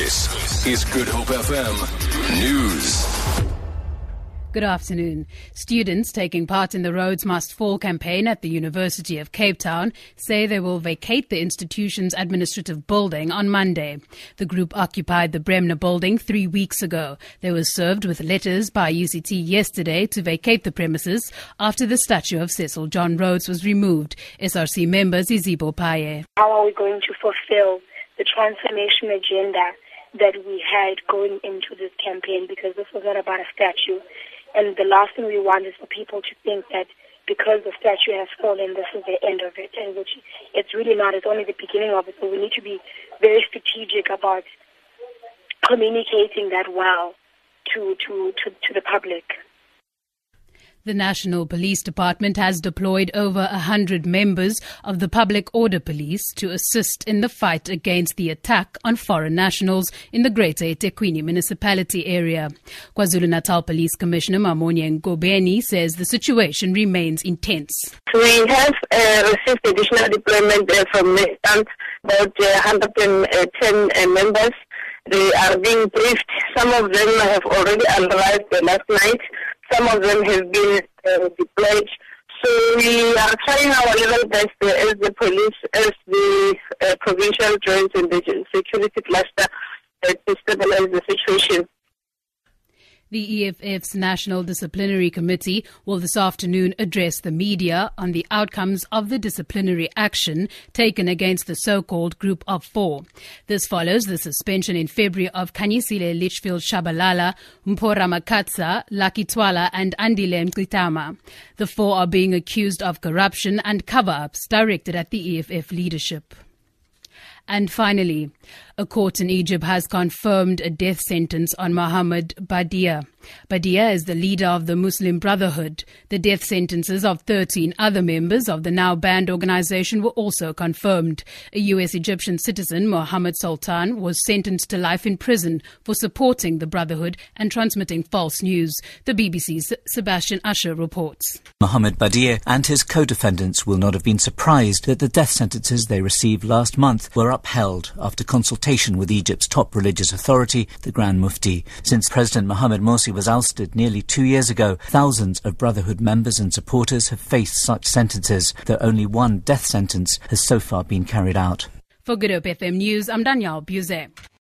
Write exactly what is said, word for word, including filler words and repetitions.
This is Good Hope F M News. Good afternoon. Students taking part in the Rhodes Must Fall campaign at the University of Cape Town say they will vacate the institution's administrative building on Monday. The group occupied the Bremner building three weeks ago. They were served with letters by U C T yesterday to vacate the premises after the statue of Cecil John Rhodes was removed. S R C member Zizibo Paye. How are we going to fulfill the transformation agenda that we had going into this campaign? Because this was not about a statue. And the last thing we want is for people to think that because the statue has fallen, this is the end of it, and which it's really not. It's only the beginning of it. So we need to be very strategic about communicating that well to, to, to, to the public. The National Police Department has deployed over one hundred members of the Public Order Police to assist in the fight against the attack on foreign nationals in the Greater Etekwini municipality area. KwaZulu-Natal Police Commissioner Mamonien Ngobeni says the situation remains intense. We have uh, received additional deployment uh, from militants, about uh, one hundred ten uh, members. They are being briefed. Some of them have already arrived uh, last night. Some of them have been uh, deployed. So we are trying our level best uh, as the police, as the uh, provincial joint and the security cluster uh, to stabilize the situation. The E F F's National Disciplinary Committee will this afternoon address the media on the outcomes of the disciplinary action taken against the so-called Group of Four. This follows the suspension in February of Kanyisile Lichfield Shabalala, Mpora Makatsa, Lakitwala and Andile Mkitama. The four are being accused of corruption and cover-ups directed at the E F F leadership. And finally, a court in Egypt has confirmed a death sentence on Mohammed Badie. Badie is the leader of the Muslim Brotherhood. The death sentences of thirteen other members of the now-banned organization were also confirmed. A U S-Egyptian citizen, Mohamed Sultan, was sentenced to life in prison for supporting the Brotherhood and transmitting false news. The B B C's Sebastian Usher reports. Mohammed Badie and his co-defendants will not have been surprised that the death sentences they received last month were upheld after consultation with Egypt's top religious authority, the Grand Mufti. Since President Mohamed Morsi was ousted nearly two years ago, thousands of Brotherhood members and supporters have faced such sentences, though only one death sentence has so far been carried out. For Good Hope F M News, I'm Dania Al Busem.